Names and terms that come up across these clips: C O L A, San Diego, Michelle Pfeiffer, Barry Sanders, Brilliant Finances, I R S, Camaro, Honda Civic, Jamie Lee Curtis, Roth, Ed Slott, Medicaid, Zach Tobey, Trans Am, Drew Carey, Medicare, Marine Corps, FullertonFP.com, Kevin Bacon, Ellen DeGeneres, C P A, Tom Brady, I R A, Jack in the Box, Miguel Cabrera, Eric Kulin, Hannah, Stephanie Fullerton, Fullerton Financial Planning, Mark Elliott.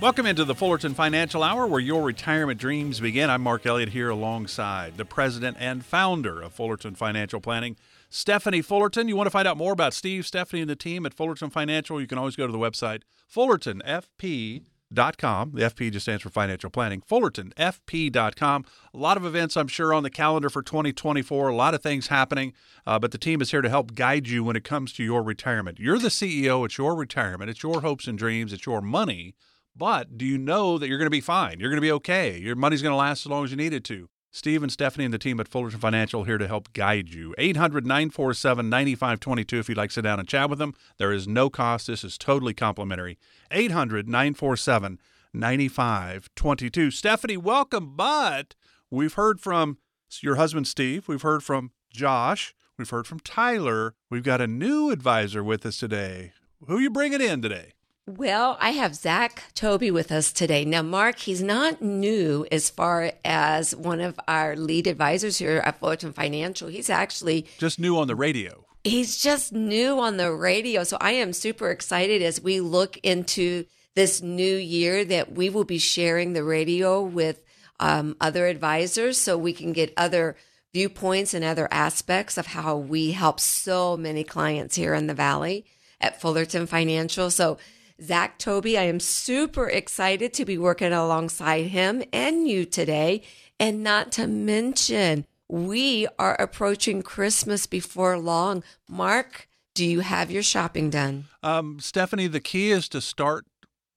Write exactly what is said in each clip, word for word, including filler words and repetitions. Welcome into the Fullerton Financial Hour, where your retirement dreams begin. I'm Mark Elliott here alongside the president and founder of Fullerton Financial Planning, Stephanie Fullerton. You want to find out more about Steve, Stephanie, and the team at Fullerton Financial, you can always go to the website, Fullerton F P dot com. The F P just stands for Financial Planning, Fullerton F P dot com. A lot of events, I'm sure, on the calendar for twenty twenty-four, a lot of things happening, uh, but the team is here to help guide you when it comes to your retirement. You're the C E O. It's your retirement. It's your hopes and dreams. It's your money. But do you know that you're going to be fine? You're going to be okay. Your money's going to last as long as you need it to. Steve and Stephanie and the team at Fullerton Financial are here to help guide you. eight hundred, nine four seven, nine five two two if you'd like to sit down and chat with them. There is no cost. This is totally complimentary. eight hundred, nine four seven, nine five two two. Stephanie, welcome. But we've heard from your husband, Steve. We've heard from Josh. We've heard from Tyler. We've got a new advisor with us today. Who are you bringing in today? Well, I have Zach Tobey with us today. Now, Mark, he's not new as far as one of our lead advisors here at Fullerton Financial. He's actually just new on the radio. He's just new on the radio. So I am super excited as we look into this new year that we will be sharing the radio with um, other advisors so we can get other viewpoints and other aspects of how we help so many clients here in the Valley at Fullerton Financial. So Zach Tobey, I am super excited to be working alongside him and you today. And not to mention, we are approaching Christmas before long. Mark, do you have your shopping done? Um, Stephanie, the key is to start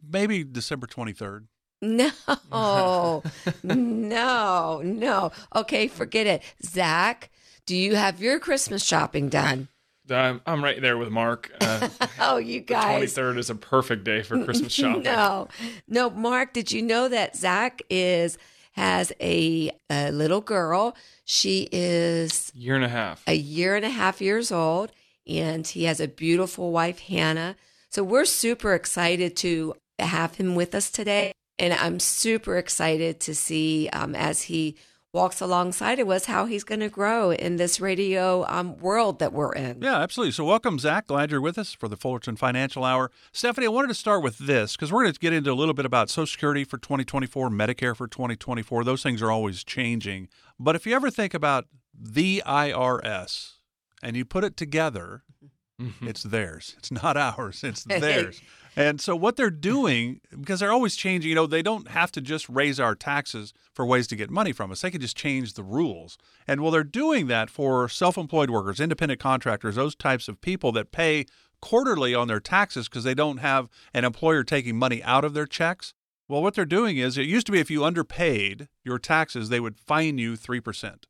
maybe December twenty-third. No, no, no. Okay, forget it. Zach, do you have your Christmas shopping done? I'm, I'm right there with Mark. Uh, oh, you guys. The twenty-third is a perfect day for Christmas shopping. No, no, Mark, did you know that Zach is has a, a little girl? She is year and a half, a year and a half years old, and he has a beautiful wife, Hannah. So we're super excited to have him with us today, and I'm super excited to see um, as he walks alongside of us how he's going to grow in this radio um, world that we're in. Yeah, absolutely. So welcome, Zach. Glad you're with us for the Fullerton Financial Hour. Stephanie, I wanted to start with this because we're going to get into a little bit about Social Security for twenty twenty-four, Medicare for twenty twenty-four. Those things are always changing. But if you ever think about the I R S and you put it together, mm-hmm. It's theirs. It's not ours. It's theirs. And so what they're doing, because they're always changing, you know, they don't have to just raise our taxes for ways to get money from us. They can just change the rules. And well, they're doing that for self-employed workers, independent contractors, those types of people that pay quarterly on their taxes because they don't have an employer taking money out of their checks. Well, what they're doing is, it used to be if you underpaid your taxes, they would fine you three percent.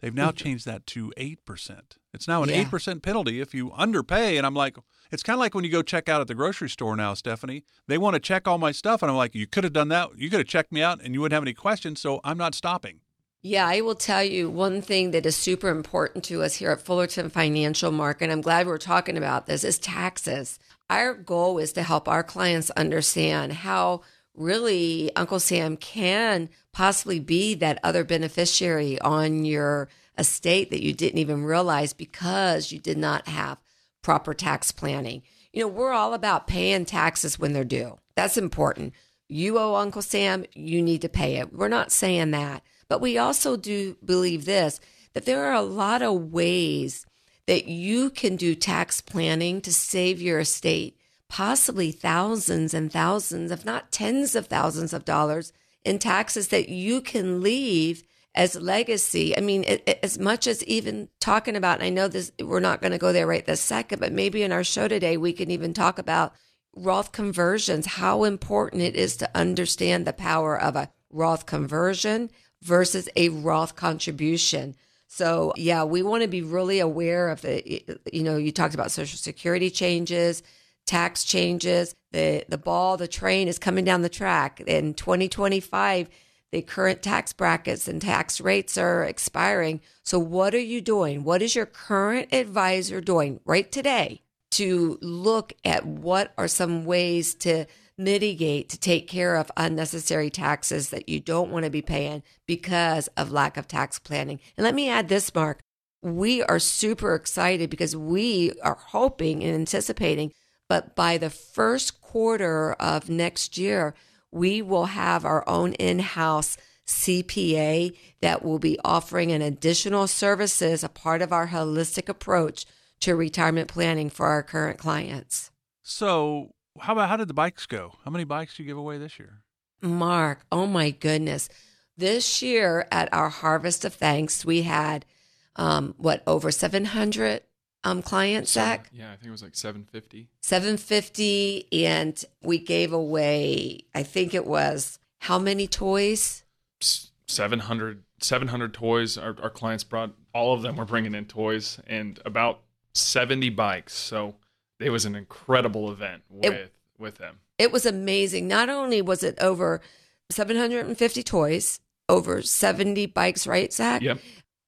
They've now changed that to eight percent. It's now an yeah. eight percent penalty if you underpay. And I'm like, it's kind of like when you go check out at the grocery store now, Stephanie. They want to check all my stuff. And I'm like, you could have done that. You could have checked me out and you wouldn't have any questions. So I'm not stopping. Yeah, I will tell you one thing that is super important to us here at Fullerton Financial, Mark, and I'm glad we're talking about this, is taxes. Our goal is to help our clients understand how really Uncle Sam can possibly be that other beneficiary on your estate that you didn't even realize because you did not have proper tax planning. You know, we're all about paying taxes when they're due. That's important. You owe Uncle Sam, you need to pay it. We're not saying that. But we also do believe this, that there are a lot of ways that you can do tax planning to save your estate, possibly thousands and thousands, if not tens of thousands of dollars in taxes that you can leave as legacy. I mean, it, it, as much as even talking about, and I know this, we're not going to go there right this second, but maybe in our show today, we can even talk about Roth conversions, how important it is to understand the power of a Roth conversion versus a Roth contribution. So yeah, we want to be really aware of the, you know, you talked about Social Security changes, tax changes, the, the ball, the train is coming down the track. In twenty twenty-five, The current tax brackets and tax rates are expiring. So what are you doing? What is your current advisor doing right today to look at what are some ways to mitigate, to take care of unnecessary taxes that you don't want to be paying because of lack of tax planning? And let me add this, Mark. We are super excited because we are hoping and anticipating, but by the first quarter of next year, we will have our own in-house C P A that will be offering an additional services, a part of our holistic approach to retirement planning for our current clients. So how about, how did the bikes go? How many bikes did you give away this year? Mark, oh my goodness. This year at our Harvest of Thanks, we had, um, what, over seven hundred um, clients, Zach? Yeah, yeah, I think it was like seven fifty. seven fifty, and we gave away, I think it was, how many toys? seven hundred, seven hundred toys. Our, our clients brought, all of them were bringing in toys, and about seventy bikes, so it was an incredible event with it, with them. It was amazing. Not only was it over seven hundred fifty toys, over seventy bikes, right, Zach? Yep.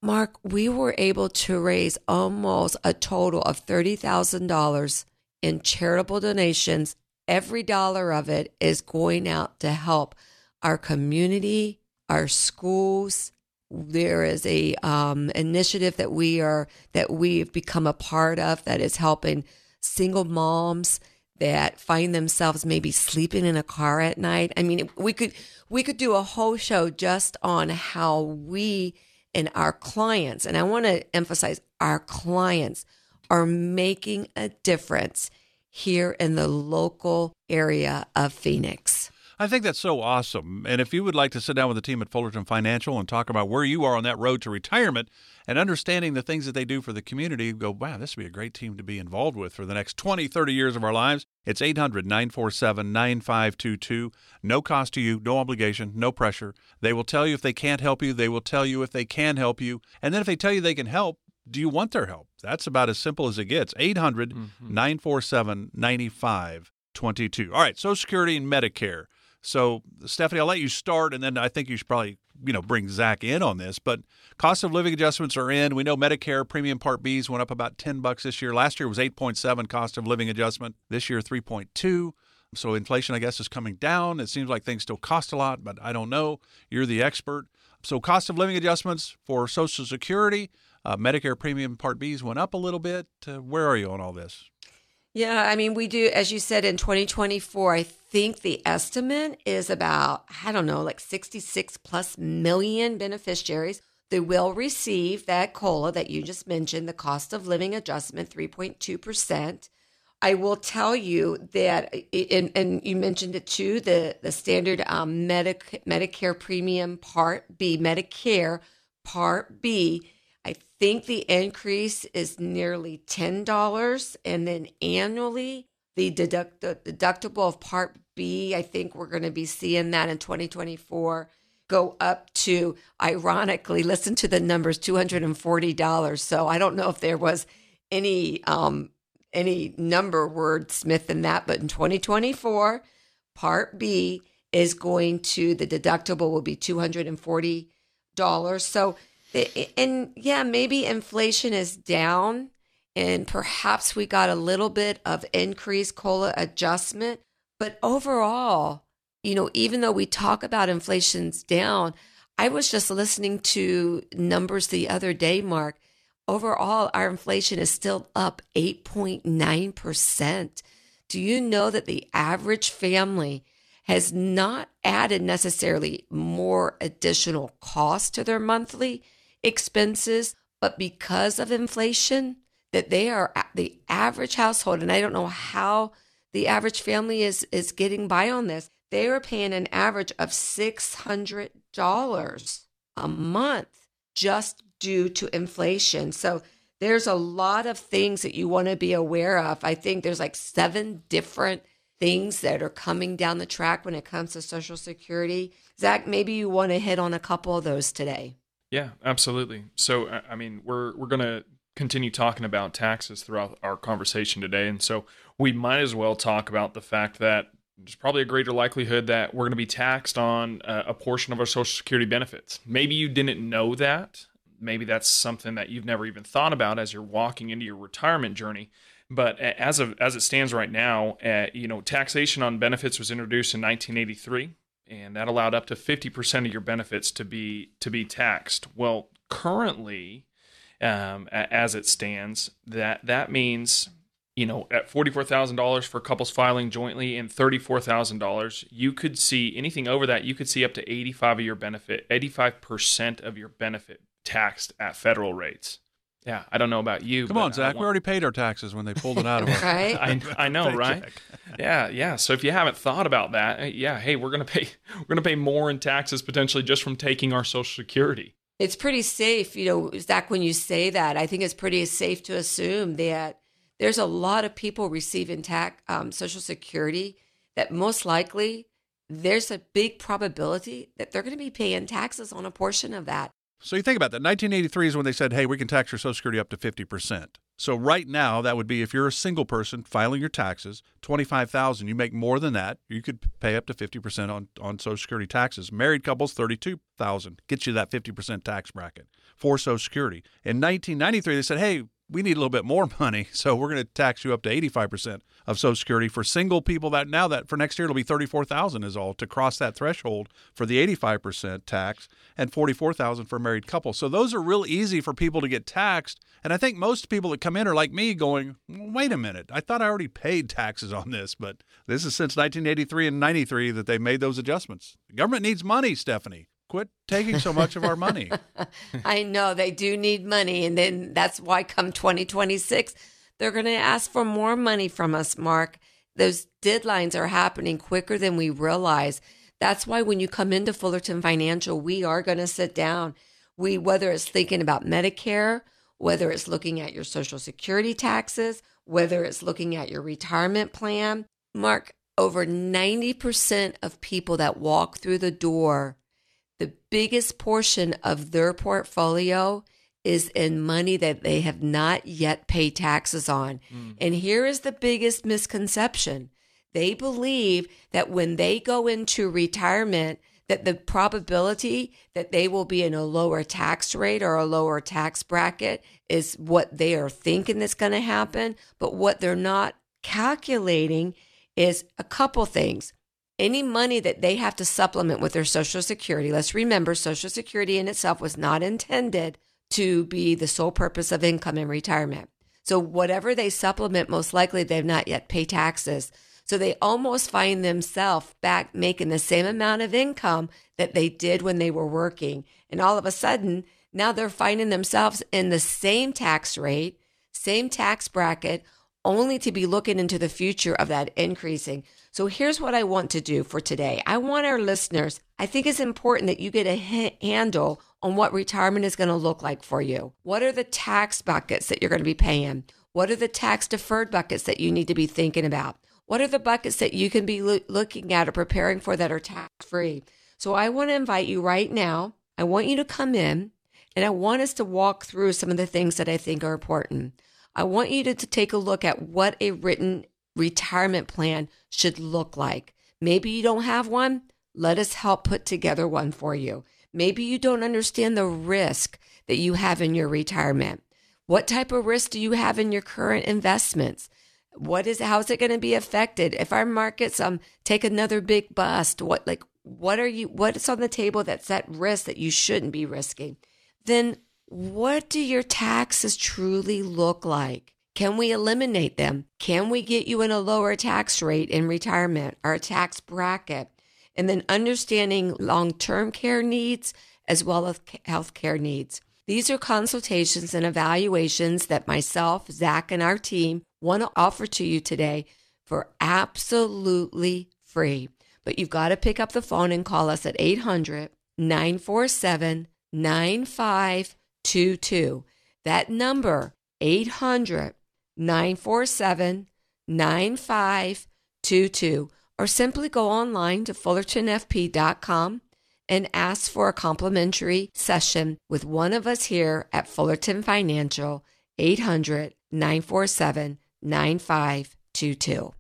Mark, we were able to raise almost a total of thirty thousand dollars in charitable donations. Every dollar of it is going out to help our community, our schools. There is a um, initiative that we are that we've become a part of that is helping single moms that find themselves maybe sleeping in a car at night. I mean, we could we could do a whole show just on how we and our clients, and I want to emphasize our clients, are making a difference here in the local area of Phoenix. I think that's so awesome. And if you would like to sit down with the team at Fullerton Financial and talk about where you are on that road to retirement and understanding the things that they do for the community, you go, wow, this would be a great team to be involved with for the next twenty, thirty years of our lives. It's eight hundred, nine four seven, nine five two two. No cost to you, no obligation, no pressure. They will tell you if they can't help you. They will tell you if they can help you. And then if they tell you they can help, do you want their help? That's about as simple as it gets. eight hundred, nine four seven, nine five two two. All right, Social Security and Medicare. So, Stephanie, I'll let you start, and then I think you should probably, you know, bring Zach in on this. But cost of living adjustments are in. We know Medicare premium Part B's went up about ten bucks this year. Last year was eight point seven cost of living adjustment. This year, three point two. So inflation, I guess, is coming down. It seems like things still cost a lot, but I don't know. You're the expert. So cost of living adjustments for Social Security, uh, Medicare premium Part B's went up a little bit. Uh, where are you on all this? Yeah, I mean, we do, as you said, in twenty twenty-four, I think the estimate is about, I don't know, like sixty-six plus million beneficiaries that will receive that COLA that you just mentioned, the cost of living adjustment, three point two percent. I will tell you that, and, and you mentioned it too, the, the standard um, Medic, Medicare premium Part B, Medicare Part B, I think the increase is nearly ten dollars. And then annually, the, deduct- the deductible of Part B, I think we're going to be seeing that in twenty twenty-four go up to, ironically, listen to the numbers, two hundred forty dollars. So I don't know if there was any um, any number wordsmith in that, but in twenty twenty-four, Part B is going to, the deductible will be two hundred forty dollars. So And yeah, maybe inflation is down and perhaps we got a little bit of increased COLA adjustment. But overall, you know, even though we talk about inflation's down, I was just listening to numbers the other day, Mark. Overall, our inflation is still up eight point nine percent. Do you know that the average family has not added necessarily more additional cost to their monthly expenses, but because of inflation, that they are at the average household, and I don't know how the average family is is getting by on this, they are paying an average of six hundred dollars a month just due to inflation. So there's a lot of things that you want to be aware of. I think there's like seven different things that are coming down the track when it comes to Social Security. Zach, maybe you want to hit on a couple of those today. Yeah, absolutely. So, I mean, we're we're going to continue talking about taxes throughout our conversation today. And so we might as well talk about the fact that there's probably a greater likelihood that we're going to be taxed on a, a portion of our Social Security benefits. Maybe you didn't know that. Maybe that's something that you've never even thought about as you're walking into your retirement journey. But as of as it stands right now, uh, you know, taxation on benefits was introduced in nineteen eighty-three, and that allowed up to fifty percent of your benefits to be to be taxed. Well, currently, um, as it stands, that that means, you know, at forty-four thousand dollars for couples filing jointly and thirty-four thousand dollars, you could see anything over that. You could see up to eighty-five of your benefit, eighty-five percent of your benefit taxed at federal rates. Yeah, I don't know about you. Come on, Zach. We already paid our taxes when they pulled it out of us. Right? I, I know, right? Yeah, yeah. So if you haven't thought about that, yeah, hey, we're gonna pay we're gonna pay more in taxes potentially just from taking our Social Security. It's pretty safe, you know, Zach. When you say that, I think it's pretty safe to assume that there's a lot of people receiving tax um, Social Security that most likely there's a big probability that they're going to be paying taxes on a portion of that. So you think about that. nineteen eighty-three is when they said, hey, we can tax your Social Security up to fifty percent. So right now, that would be if you're a single person filing your taxes, twenty-five thousand dollars, you make more than that, you could pay up to fifty percent on, on Social Security taxes. Married couples, thirty-two thousand dollars, gets you that fifty percent tax bracket for Social Security. In nineteen ninety-three, they said, hey, we need a little bit more money, so we're going to tax you up to eighty-five percent of Social Security for single people. That now that for next year it'll be thirty-four thousand dollars is all to cross that threshold for the eighty-five percent tax, and forty-four thousand dollars for married couples. So those are real easy for people to get taxed, and I think most people that come in are like me, going, "Wait a minute, I thought I already paid taxes on this." But this is since nineteen eighty-three and ninety-three that they made those adjustments. The government needs money, Stephanie. Quit taking so much of our money. I know they do need money. And then that's why come twenty twenty-six, they're going to ask for more money from us, Mark. Those deadlines are happening quicker than we realize. That's why when you come into Fullerton Financial, we are going to sit down. We, whether it's thinking about Medicare, whether it's looking at your Social Security taxes, whether it's looking at your retirement plan, Mark, over ninety percent of people that walk through the door, the biggest portion of their portfolio is in money that they have not yet paid taxes on. Mm. And here is the biggest misconception. They believe that when they go into retirement, that the probability that they will be in a lower tax rate or a lower tax bracket is what they are thinking is going to happen. But what they're not calculating is a couple things. Any money that they have to supplement with their Social Security, let's remember Social Security in itself was not intended to be the sole purpose of income in retirement. So whatever they supplement, most likely they've not yet paid taxes. So they almost find themselves back making the same amount of income that they did when they were working. And all of a sudden, now they're finding themselves in the same tax rate, same tax bracket, only to be looking into the future of that increasing. So here's what I want to do for today. I want our listeners, I think it's important that you get a handle on what retirement is going to look like for you. What are the tax buckets that you're going to be paying? What are the tax deferred buckets that you need to be thinking about? What are the buckets that you can be lo- looking at or preparing for that are tax free? So I want to invite you right now. I want you to come in and I want us to walk through some of the things that I think are important. I want you to, to take a look at what a written retirement plan should look like. Maybe you don't have one. Let us help put together one for you. Maybe you don't understand the risk that you have in your retirement. What type of risk do you have in your current investments? What is, how is it going to be affected? If our markets um take another big bust, what like what are you what's on the table that's at risk that you shouldn't be risking? Then what do your taxes truly look like? Can we eliminate them? Can we get you in a lower tax rate in retirement or a tax bracket? And then understanding long-term care needs as well as health care needs. These are consultations and evaluations that myself, Zach, and our team want to offer to you today for absolutely free. But you've got to pick up the phone and call us at eight hundred, nine four seven, nine five two two. That number, eight hundred, nine four seven, nine five two two, or simply go online to Fullerton F P dot com and ask for a complimentary session with one of us here at Fullerton Financial, eight hundred, nine four seven, nine five two two.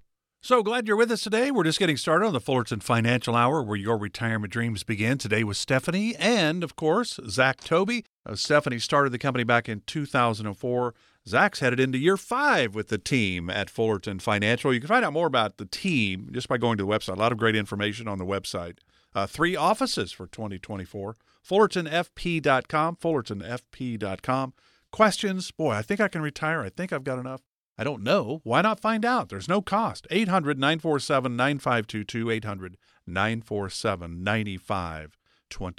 So glad you're with us today. We're just getting started on the Fullerton Financial Hour, where your retirement dreams begin. Today with Stephanie and, of course, Zach Tobey. Uh, Stephanie started the company back in two thousand four. Zach's headed into year five with the team at Fullerton Financial. You can find out more about the team just by going to the website. A lot of great information on the website. Uh, three offices for twenty twenty-four, Fullerton F P dot com, Fullerton F P dot com. Questions? Boy, I think I can retire. I think I've got enough. I don't know. Why not find out? There's no cost. eight hundred, nine four seven, nine five two two, eight hundred, nine four seven, nine five two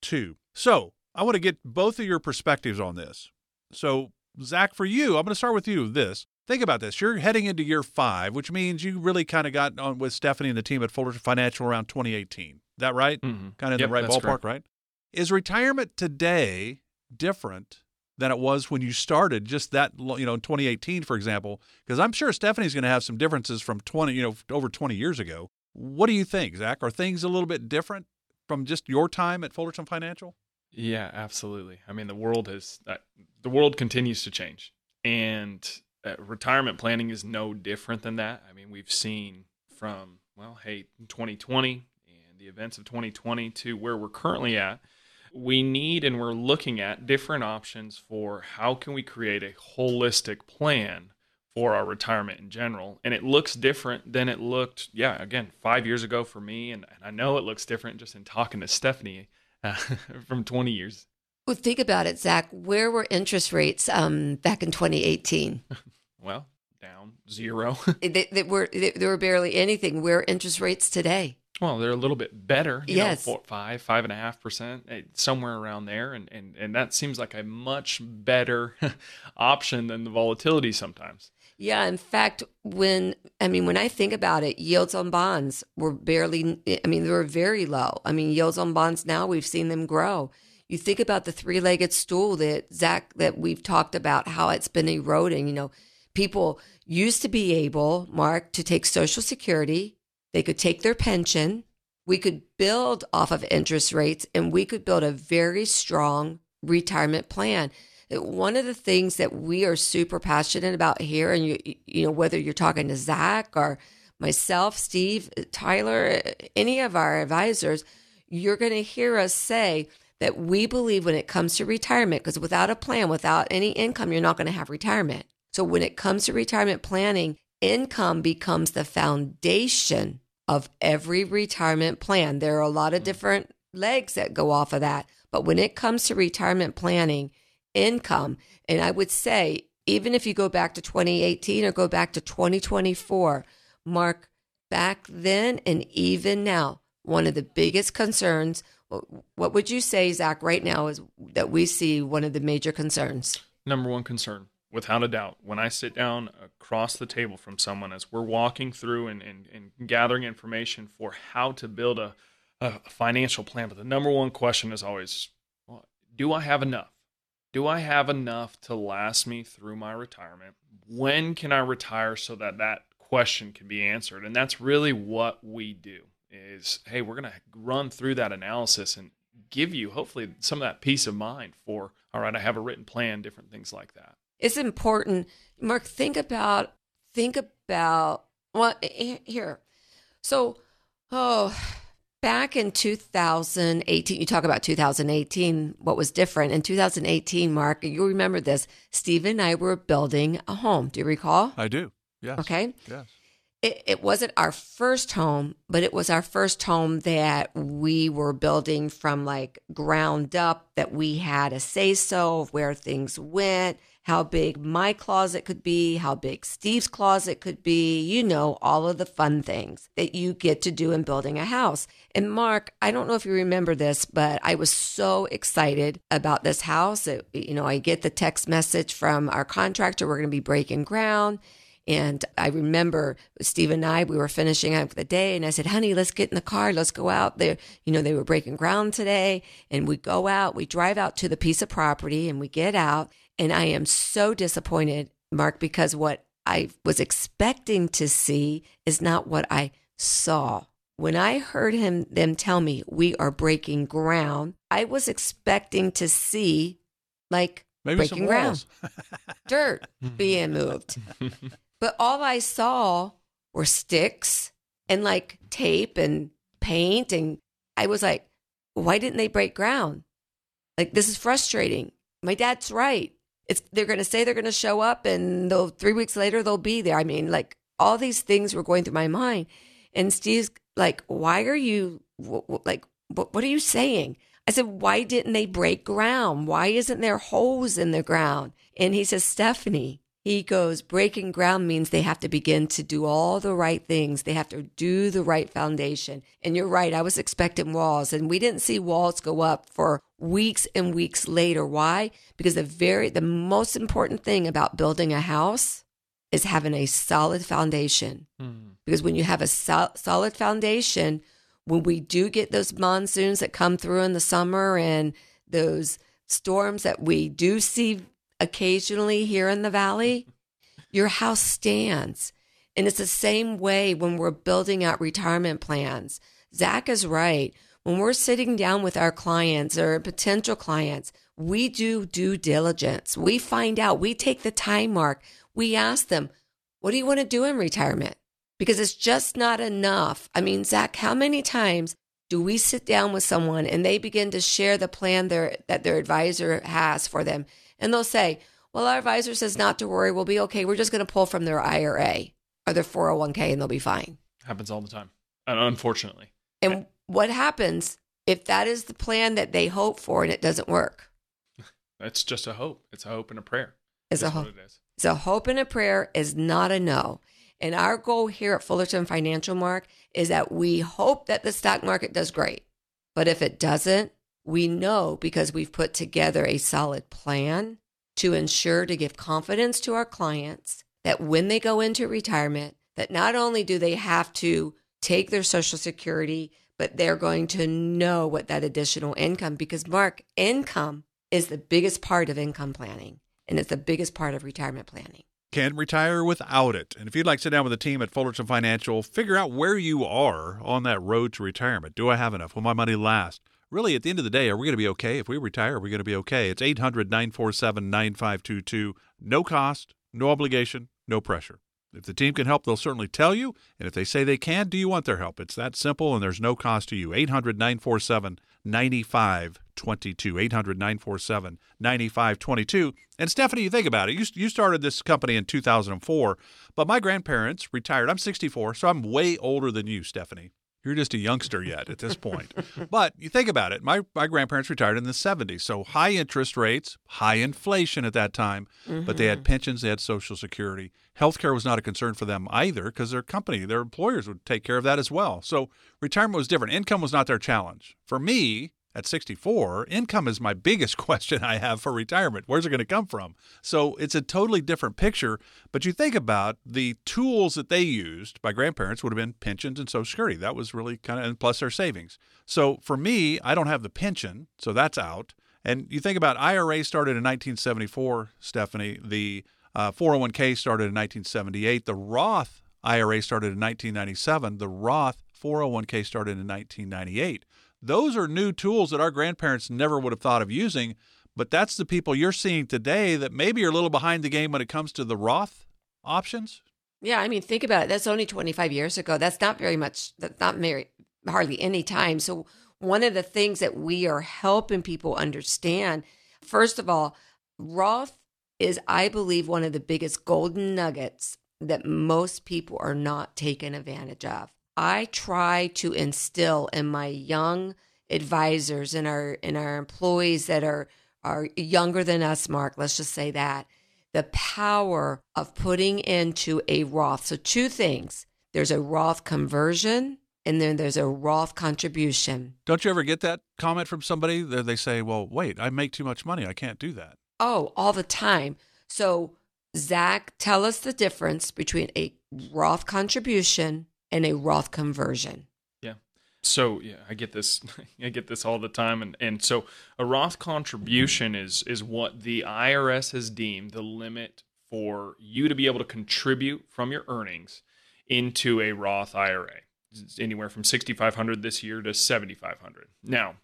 two. So I want to get both of your perspectives on this. So Zach, for you, I'm going to start with you. This. Think about this. You're heading into year five, which means you really kind of got on with Stephanie and the team at Fullerton Financial around twenty eighteen. Is that right? Mm-hmm. Kind of in yep, the right ballpark, correct. Right? Is retirement today different than it was when you started just that, you know, in twenty eighteen, for example? Because I'm sure Stephanie's going to have some differences from twenty, you know, over twenty years ago. What do you think, Zach? Are things a little bit different from just your time at Fullerton Financial? Yeah, absolutely. I mean, the world has, uh, the world continues to change, and uh, retirement planning is no different than that. I mean, we've seen from, well, hey, twenty twenty and the events of twenty twenty to where we're currently at. We need and we're looking at different options for how can we create a holistic plan for our retirement in general. And it looks different than it looked, yeah, again, five years ago for me. And, and I know it looks different just in talking to Stephanie uh, from twenty years. Well, think about it, Zach. Where were interest rates um, back in twenty eighteen? Well, down zero. they, they were, they, there were barely anything. Where are interest rates today? Well, they're a little bit better, you yes. know, four, five, five and a half percent, somewhere around there. And, and, and that seems like a much better option than the volatility sometimes. Yeah. In fact, when, I mean, when I think about it, yields on bonds were barely, I mean, they were very low. I mean, yields on bonds now, we've seen them grow. You think about the three-legged stool that Zach, that we've talked about, how it's been eroding. You know, people used to be able, Mark, to take Social Security. They could take their pension. We could build off of interest rates, and we could build a very strong retirement plan. One of the things that we are super passionate about here, and you, you know, whether you're talking to Zach or myself, Steve, Tyler, any of our advisors, you're going to hear us say that we believe when it comes to retirement, because without a plan, without any income, you're not going to have retirement. So when it comes to retirement planning, income becomes the foundation of every retirement plan. There are a lot of different legs that go off of that. But when it comes to retirement planning, income, and I would say, even if you go back to twenty eighteen or go back to twenty twenty-four, Mark, back then and even now, one of the biggest concerns, what would you say, Zach, right now is that we see one of the major concerns? Number one concern. Without a doubt, when I sit down across the table from someone as we're walking through and, and, and gathering information for how to build a, a financial plan, but the number one question is always, well, do I have enough? Do I have enough to last me through my retirement? When can I retire so that that question can be answered? And that's really what we do is, hey, we're going to run through that analysis and give you hopefully some of that peace of mind for, all right, I have a written plan, different things like that. It's important. Mark, think about, think about, well, here. So, oh, back in two thousand eighteen, you talk about two thousand eighteen, what was different. In two thousand eighteen, Mark, you remember this, Steve and I were building a home. Do you recall? I do, yes. Okay. Yes. It, it wasn't our first home, but it was our first home that we were building from like ground up, that we had a say-so of where things went, how big my closet could be, how big Steve's closet could be, you know, all of the fun things that you get to do in building a house. And Mark, I don't know if you remember this, but I was so excited about this house. It, you know, I get the text message from our contractor, we're going to be breaking ground. And I remember Steve and I, we were finishing up the day, and I said, honey, let's get in the car. Let's go out there. You know, they were breaking ground today. And we go out, we drive out to the piece of property, and we get out. And I am so disappointed, Mark, because what I was expecting to see is not what I saw. When I heard him, them tell me we are breaking ground, I was expecting to see like maybe breaking ground, dirt being moved. But all I saw or sticks and like tape and paint. And I was like, why didn't they break ground? Like, this is frustrating. My dad's right. It's, they're going to say they're going to show up and they'll, three weeks later, they'll be there. I mean, like all these things were going through my mind. And Steve's like, why are you w- w- like, w- what are you saying? I said, why didn't they break ground? Why isn't there holes in the ground? And he says, Stephanie, he goes, breaking ground means they have to begin to do all the right things. They have to do the right foundation. And you're right. I was expecting walls, and we didn't see walls go up for weeks and weeks later. Why? Because the very, the most important thing about building a house is having a solid foundation. Mm-hmm. Because when you have a sol- solid foundation, when we do get those monsoons that come through in the summer and those storms that we do see occasionally here in the valley, your house stands. And it's the same way when we're building out retirement plans. Zach is right. When we're sitting down with our clients or potential clients, we do due diligence. We find out, we take the time mark. We ask them, what do you want to do in retirement? Because it's just not enough. I mean, Zach, how many times do we sit down with someone and they begin to share the plan their, that their advisor has for them? And they'll say, well, our advisor says not to worry. We'll be okay. We're just going to pull from their I R A or their four oh one k and they'll be fine. Happens all the time, unfortunately. And what happens if that is the plan that they hope for and it doesn't work? That's just a hope. It's a hope and a prayer. It's a hope. It it's a hope and a prayer is not a no. And our goal here at Fullerton Financial Mark is that we hope that the stock market does great. But if it doesn't, we know because we've put together a solid plan to ensure to give confidence to our clients that when they go into retirement, that not only do they have to take their Social Security, but they're going to know what that additional income, because Mark, income is the biggest part of income planning, and it's the biggest part of retirement planning. Can't retire without it. And if you'd like to sit down with the team at Fullerton Financial, figure out where you are on that road to retirement. Do I have enough? Will my money last? Really, at the end of the day, are we going to be okay? If we retire, are we going to be okay? It's eight hundred, nine four seven, nine five two two. No cost, no obligation, no pressure. If the team can help, they'll certainly tell you. And if they say they can, do you want their help? It's that simple, and there's no cost to you. eight hundred, nine four seven, nine five two two. eight hundred, nine four seven, nine five two two. And Stephanie, you think about it. You, you started this company in two thousand four, but my grandparents retired. I'm sixty-four, so I'm way older than you, Stephanie. You're just a youngster yet at this point. But you think about it. My my grandparents retired in the seventies, so high interest rates, high inflation at that time, mm-hmm. but they had pensions, they had Social Security. Healthcare was not a concern for them either because their company, their employers would take care of that as well. So retirement was different. Income was not their challenge. For me, at sixty-four, income is my biggest question I have for retirement. Where's it going to come from? So it's a totally different picture. But you think about the tools that they used, my grandparents would have been pensions and Social Security. That was really kind of, and plus their savings. So for me, I don't have the pension, so that's out. And you think about I R A started in nineteen seventy-four, Stephanie. The uh, four oh one k started in nineteen seventy-eight. The Roth I R A started in nineteen ninety-seven. The Roth four oh one k started in nineteen ninety-eight. Those are new tools that our grandparents never would have thought of using, but that's the people you're seeing today that maybe are a little behind the game when it comes to the Roth options. Yeah, I mean, think about it. That's only twenty-five years ago. That's not very much, that's not very, hardly any time. So one of the things that we are helping people understand, first of all, Roth is, I believe, one of the biggest golden nuggets that most people are not taking advantage of. I try to instill in my young advisors and our and our employees that are, are younger than us, Mark, let's just say that, the power of putting into a Roth. So two things. There's a Roth conversion, and then there's a Roth contribution. Don't you ever get that comment from somebody that they say, well, wait, I make too much money. I can't do that. Oh, all the time. So Zach, tell us the difference between a Roth contribution and a Roth conversion. Yeah. So yeah, I get this I get this all the time. And, and so a Roth contribution is is what the I R S has deemed the limit for you to be able to contribute from your earnings into a Roth I R A. It's anywhere from six thousand five hundred dollars this year to seven thousand five hundred dollars. Now,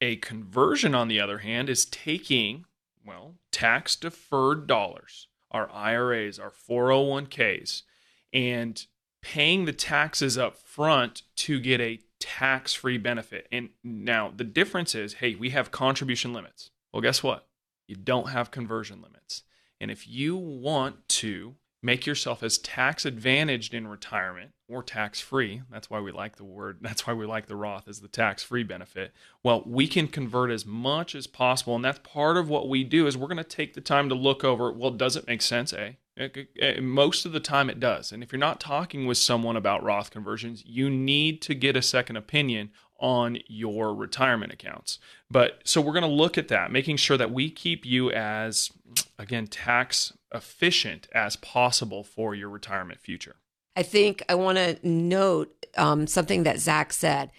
a conversion, on the other hand, is taking, well, tax-deferred dollars, our I R As, our four oh one k's, and paying the taxes up front to get a tax-free benefit. And now the difference is, hey, we have contribution limits. Well, guess what? You don't have conversion limits. And if you want to make yourself as tax advantaged in retirement or tax-free, that's why we like the word, that's why we like the Roth as the tax-free benefit, well, we can convert as much as possible. And that's part of what we do is we're going to take the time to look over, well, does it make sense, eh? Most of the time it does. And if you're not talking with someone about Roth conversions, you need to get a second opinion on your retirement accounts. But so we're going to look at that, making sure that we keep you as, again, tax efficient as possible for your retirement future. I think I want to note um, something that Zach said.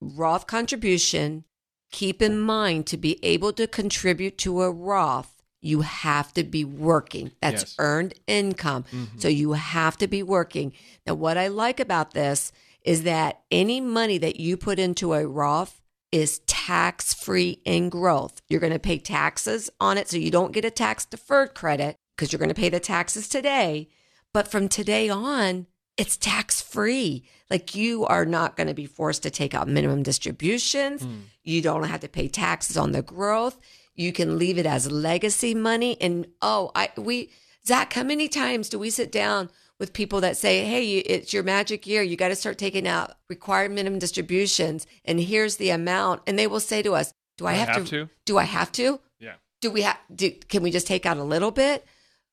Roth contribution, keep in mind to be able to contribute to a Roth, you have to be working. That's yes. earned income. Mm-hmm. So you have to be working. Now, what I like about this is that any money that you put into a Roth is tax-free in growth. You're going to pay taxes on it, so you don't get a tax-deferred credit because you're going to pay the taxes today. But from today on, it's tax-free. Like, you are not going to be forced to take out minimum distributions. Mm. You don't have to pay taxes on the growth. You can leave it as legacy money. And oh, I we Zach, how many times do we sit down with people that say, hey, it's your magic year. You got to start taking out required minimum distributions. And here's the amount. And they will say to us, do I, I have, have to, to? Do I have to? Yeah. Do we have do, can we just take out a little bit?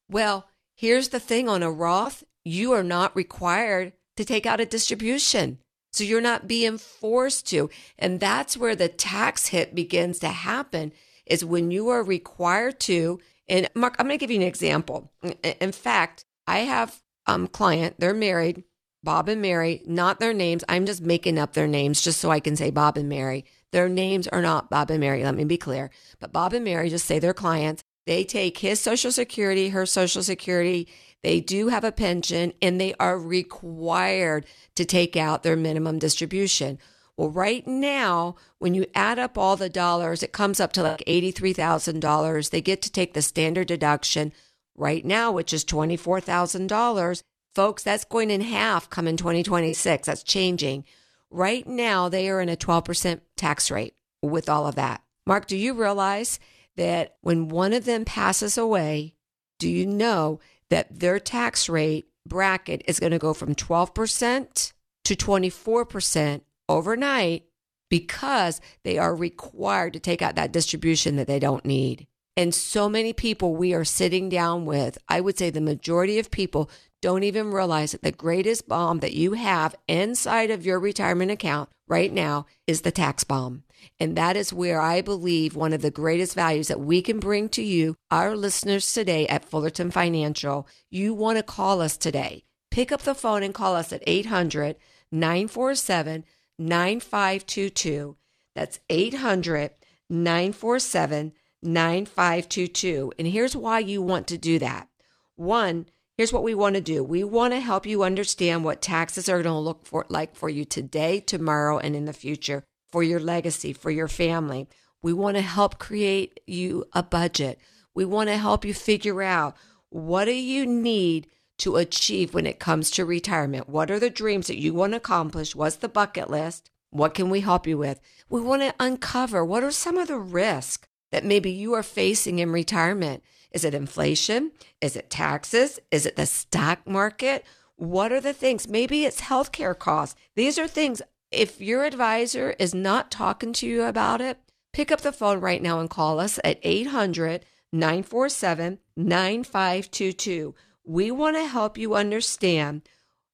Well, here's the thing on a Roth. You are not required to take out a distribution. So you're not being forced to. And that's where the tax hit begins to happen. Is when you are required to, and Mark, I'm going to give you an example. In fact, I have a um, client, they're married, Bob and Mary, not their names. I'm just making up their names just so I can say Bob and Mary. Their names are not Bob and Mary, let me be clear. But Bob and Mary, just say they're clients. They take his Social Security, her Social Security. They do have a pension, and they are required to take out their minimum distribution. Well, right now, when you add up all the dollars, it comes up to like eighty-three thousand dollars. They get to take the standard deduction right now, which is twenty-four thousand dollars. Folks, that's going in half come in twenty twenty-six. That's changing. Right now, they are in a twelve percent tax rate with all of that. Mark, do you realize that when one of them passes away, do you know that their tax rate bracket is going to go from twelve percent to twenty-four percent? Overnight, because they are required to take out that distribution that they don't need. And so many people we are sitting down with, I would say the majority of people don't even realize that the greatest bomb that you have inside of your retirement account right now is the tax bomb. And that is where I believe one of the greatest values that we can bring to you, our listeners today at Fullerton Financial. You want to call us today. Pick up the phone and call us at eight hundred, nine four seven, nine five two two. That's eight hundred, nine four seven, nine five two two. And here's why you want to do that. One, here's what we want to do. We want to help you understand what taxes are going to look for, like for you today, tomorrow, and in the future, for your legacy, for your family. We want to help create you a budget. We want to help you figure out, what do you need to achieve when it comes to retirement? What are the dreams that you want to accomplish? What's the bucket list? What can we help you with? We want to uncover, what are some of the risks that maybe you are facing in retirement? Is it inflation? Is it taxes? Is it the stock market? What are the things? Maybe it's healthcare costs. These are things, if your advisor is not talking to you about it, pick up the phone right now and call us at eight hundred, nine four seven, nine five two two. We want to help you understand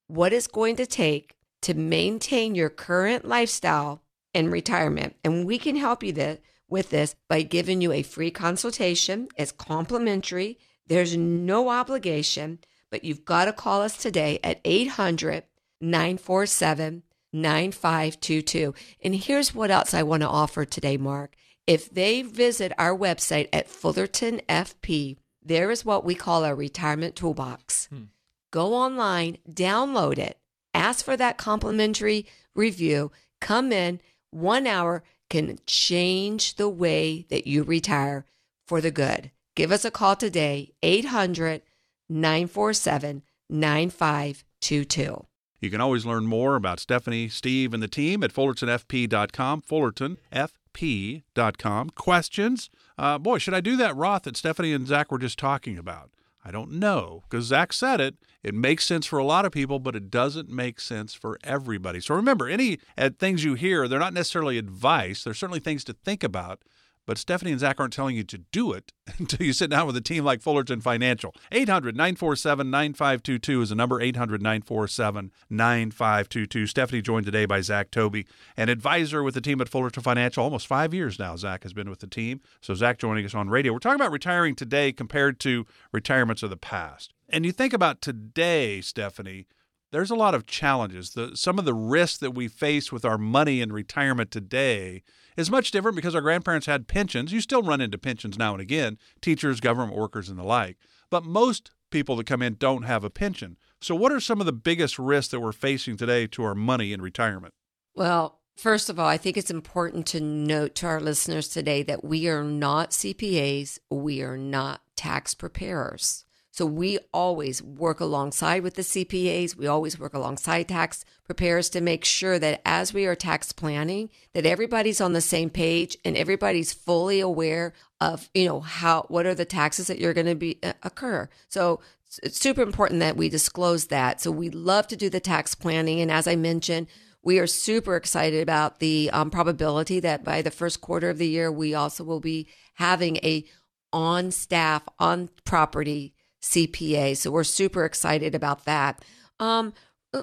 what it's going to take to maintain your current lifestyle in retirement. And we can help you that, with this by giving you a free consultation. It's complimentary. There's no obligation, but you've got to call us today at eight hundred, nine four seven, nine five two two. And here's what else I want to offer today, Mark. If they visit our website at Fullerton F P dot com, there is what we call a retirement toolbox. Hmm. Go online, download it, ask for that complimentary review, come in, one hour can change the way that you retire for the good. Give us a call today, eight hundred, nine four seven, nine five two two. You can always learn more about Stephanie, Steve, and the team at Fullerton F P dot com, Fullerton F P dot com. Questions? Uh, boy, should I do that Roth that Stephanie and Zach were just talking about? I don't know, because Zach said it. It makes sense for a lot of people, but it doesn't make sense for everybody. So remember, any uh, things you hear, they're not necessarily advice. They're certainly things to think about. But Stephanie and Zach aren't telling you to do it until you sit down with a team like Fullerton Financial. eight hundred, nine four seven, nine five two two is the number, eight hundred, nine four seven, nine five two two. Stephanie joined today by Zach Tobey, an advisor with the team at Fullerton Financial. Almost five years now Zach has been with the team. So Zach joining us on radio. We're talking about retiring today compared to retirements of the past. And you think about today, Stephanie, there's a lot of challenges. The, some of the risks that we face with our money in retirement today is much different because our grandparents had pensions. You still run into pensions now and again, teachers, government workers, and the like. But most people that come in don't have a pension. So what are some of the biggest risks that we're facing today to our money in retirement? Well, first of all, I think it's important to note to our listeners today that we are not C P As. We are not tax preparers. So we always work alongside with the C P As. We always work alongside tax preparers to make sure that as we are tax planning, that everybody's on the same page and everybody's fully aware of, you know, how, what are the taxes that you're going to be uh, occur. So it's super important that we disclose that. So we love to do the tax planning. And as I mentioned, we are super excited about the um, probability that by the first quarter of the year, we also will be having a on staff, on property C P A. So we're super excited about that. Um,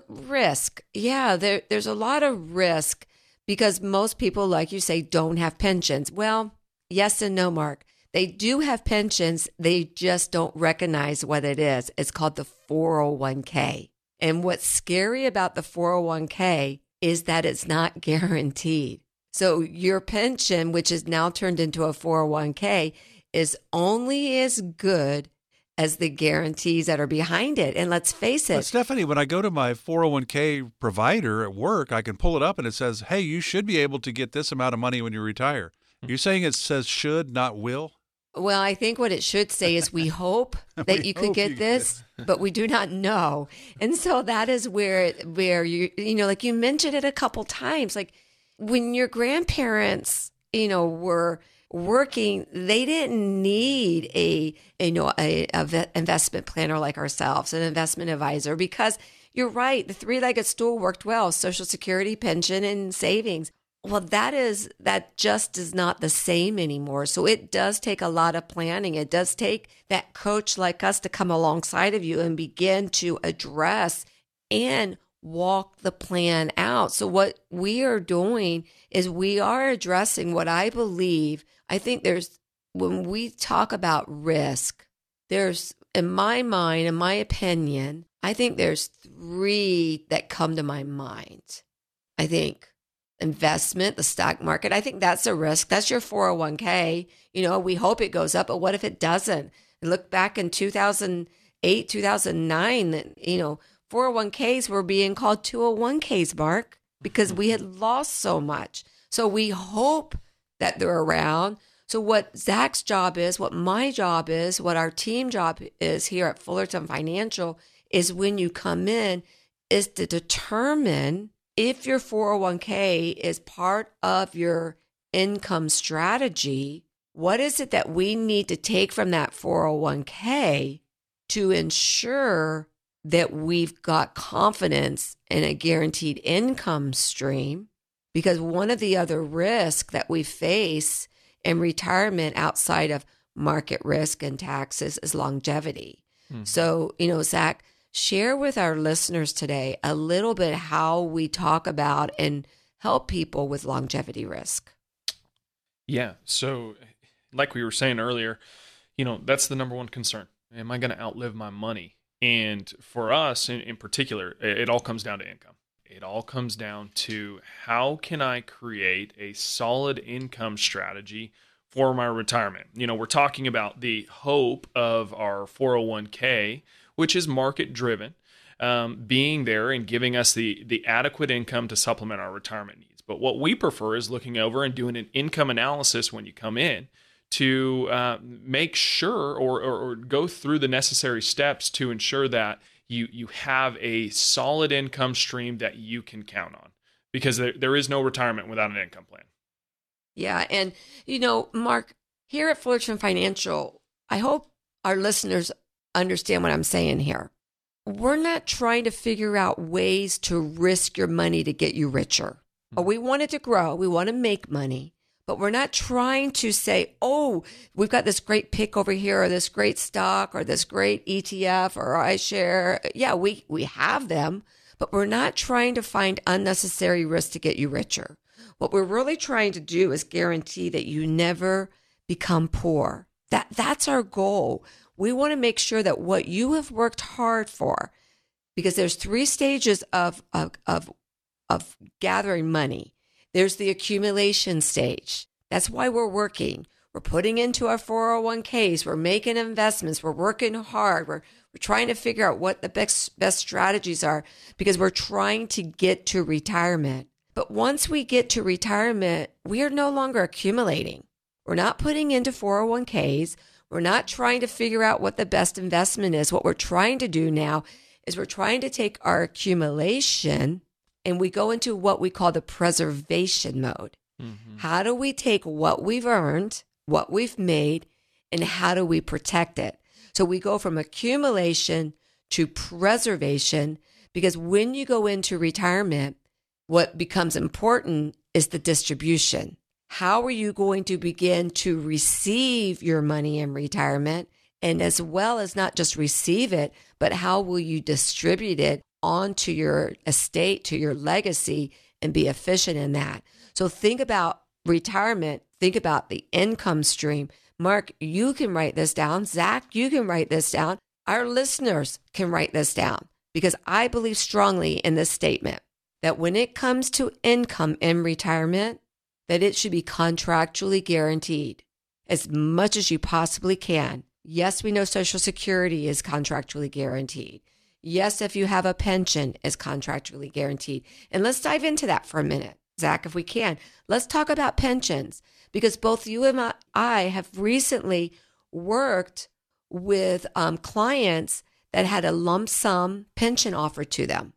risk. Yeah, there, there's a lot of risk because most people, like you say, don't have pensions. Well, yes and no, Mark. They do have pensions. They just don't recognize what it is. It's called the four oh one k. And what's scary about the four oh one k is that it's not guaranteed. So your pension, which is now turned into a four oh one k, is only as good as the guarantees that are behind it. And let's face it. But Stephanie, when I go to my four oh one k provider at work, I can pull it up and it says, hey, you should be able to get this amount of money when you retire. You're saying it says should, not will? Well, I think what it should say is we hope that we you could get you this, could. But we do not know. And so that is where, where you, you know, like you mentioned it a couple times, like when your grandparents, you know, were working, they didn't need a, a you know a, a investment planner like ourselves, an investment advisor, because you're right, the three-legged stool worked well: Social Security, pension, and savings. Well, that is that just is not the same anymore. So it does take a lot of planning. It does take that coach like us to come alongside of you and begin to address and walk the plan out. So what we are doing is we are addressing what I believe. I think there's, when we talk about risk, there's, in my mind, in my opinion, I think there's three that come to my mind. I think investment, the stock market, I think that's a risk. That's your four oh one k. You know, we hope it goes up, but what if it doesn't? And look back in two thousand eight, two thousand nine, you know, four oh one k's were being called two oh one k's, Mark, because we had lost so much. So we hope that they're around. So what Zach's job is, what my job is, what our team job is here at Fullerton Financial is when you come in is to determine if your four oh one k is part of your income strategy. What is it that we need to take from that four oh one k to ensure that we've got confidence in a guaranteed income stream? Because one of the other risks that we face in retirement outside of market risk and taxes is longevity. Hmm. So, you know, Zach, share with our listeners today a little bit how we talk about and help people with longevity risk. Yeah. So like we were saying earlier, you know, that's the number one concern. Am I going to outlive my money? And for us in, in particular, it, it all comes down to income. It all comes down to how can I create a solid income strategy for my retirement? You know, we're talking about the hope of our four oh one k, which is market driven, um, being there and giving us the, the adequate income to supplement our retirement needs. But what we prefer is looking over and doing an income analysis when you come in, to uh, make sure or, or, or go through the necessary steps to ensure that you you have a solid income stream that you can count on, because there, there is no retirement without an income plan. Yeah. And, you know, Mark, here at Fullerton Financial, I hope our listeners understand what I'm saying here. We're not trying to figure out ways to risk your money to get you richer. Mm-hmm. We want it to grow. We want to make money. But we're not trying to say, oh, we've got this great pick over here, or this great stock, or this great E T F, or iShare. Yeah, we, we have them, but we're not trying to find unnecessary risk to get you richer. What we're really trying to do is guarantee that you never become poor. That that's our goal. We want to make sure that what you have worked hard for, because there's three stages of of of, of gathering money. There's the accumulation stage. That's why we're working. We're putting into our four oh one k's. We're making investments. We're working hard. We're, we're trying to figure out what the best, best strategies are, because we're trying to get to retirement. But once we get to retirement, we are no longer accumulating. We're not putting into four oh one k's. We're not trying to figure out what the best investment is. What we're trying to do now is we're trying to take our accumulation and we go into what we call the preservation mode. Mm-hmm. How do we take what we've earned, what we've made, and how do we protect it? So we go from accumulation to preservation, because when you go into retirement, what becomes important is the distribution. How are you going to begin to receive your money in retirement? And as well as not just receive it, but how will you distribute it onto your estate, to your legacy, and be efficient in that. So think about retirement. Think about the income stream. Mark, you can write this down. Zach, you can write this down. Our listeners can write this down, because I believe strongly in this statement that when it comes to income in retirement, that it should be contractually guaranteed as much as you possibly can. Yes, we know Social Security is contractually guaranteed. Yes, if you have a pension, it's contractually guaranteed. And let's dive into that for a minute, Zach, if we can. Let's talk about pensions, because both you and I have recently worked with um, clients that had a lump sum pension offered to them.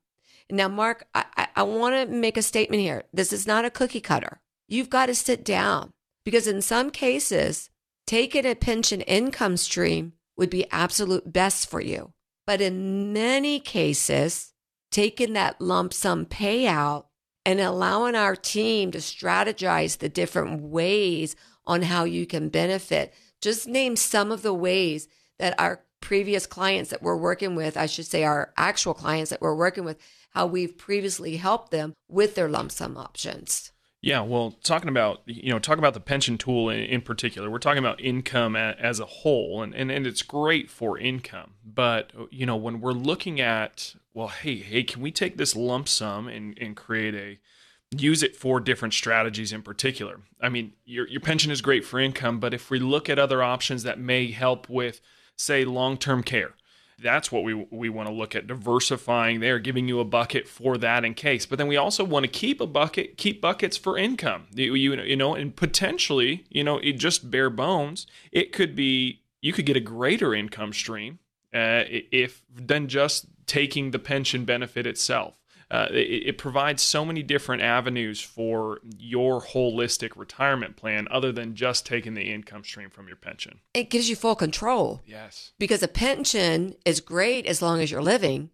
Now, Mark, I, I, I want to make a statement here. This is not a cookie cutter. You've got to sit down, because in some cases, taking a pension income stream would be absolute best for you. But in many cases, taking that lump sum payout and allowing our team to strategize the different ways on how you can benefit. Just name some of the ways that our previous clients that we're working with, I should say our actual clients that we're working with, how we've previously helped them with their lump sum options. Yeah, well, talking about, you know, talk about the pension tool in, in particular. We're talking about income a, as a whole, and, and, and it's great for income. But, you know, when we're looking at, well, hey, hey, can we take this lump sum and, and create a, use it for different strategies in particular? I mean, your your pension is great for income, but if we look at other options that may help with, say, long-term care, that's what we we want to look at, diversifying there, giving you a bucket for that in case. But then we also want to keep a bucket, keep buckets for income, you, you, you know, and potentially, you know, it just bare bones, it could be, you could get a greater income stream uh, if than just taking the pension benefit itself. Uh, it, it provides so many different avenues for your holistic retirement plan other than just taking the income stream from your pension. It gives you full control. Yes. Because a pension is great as long as you're living,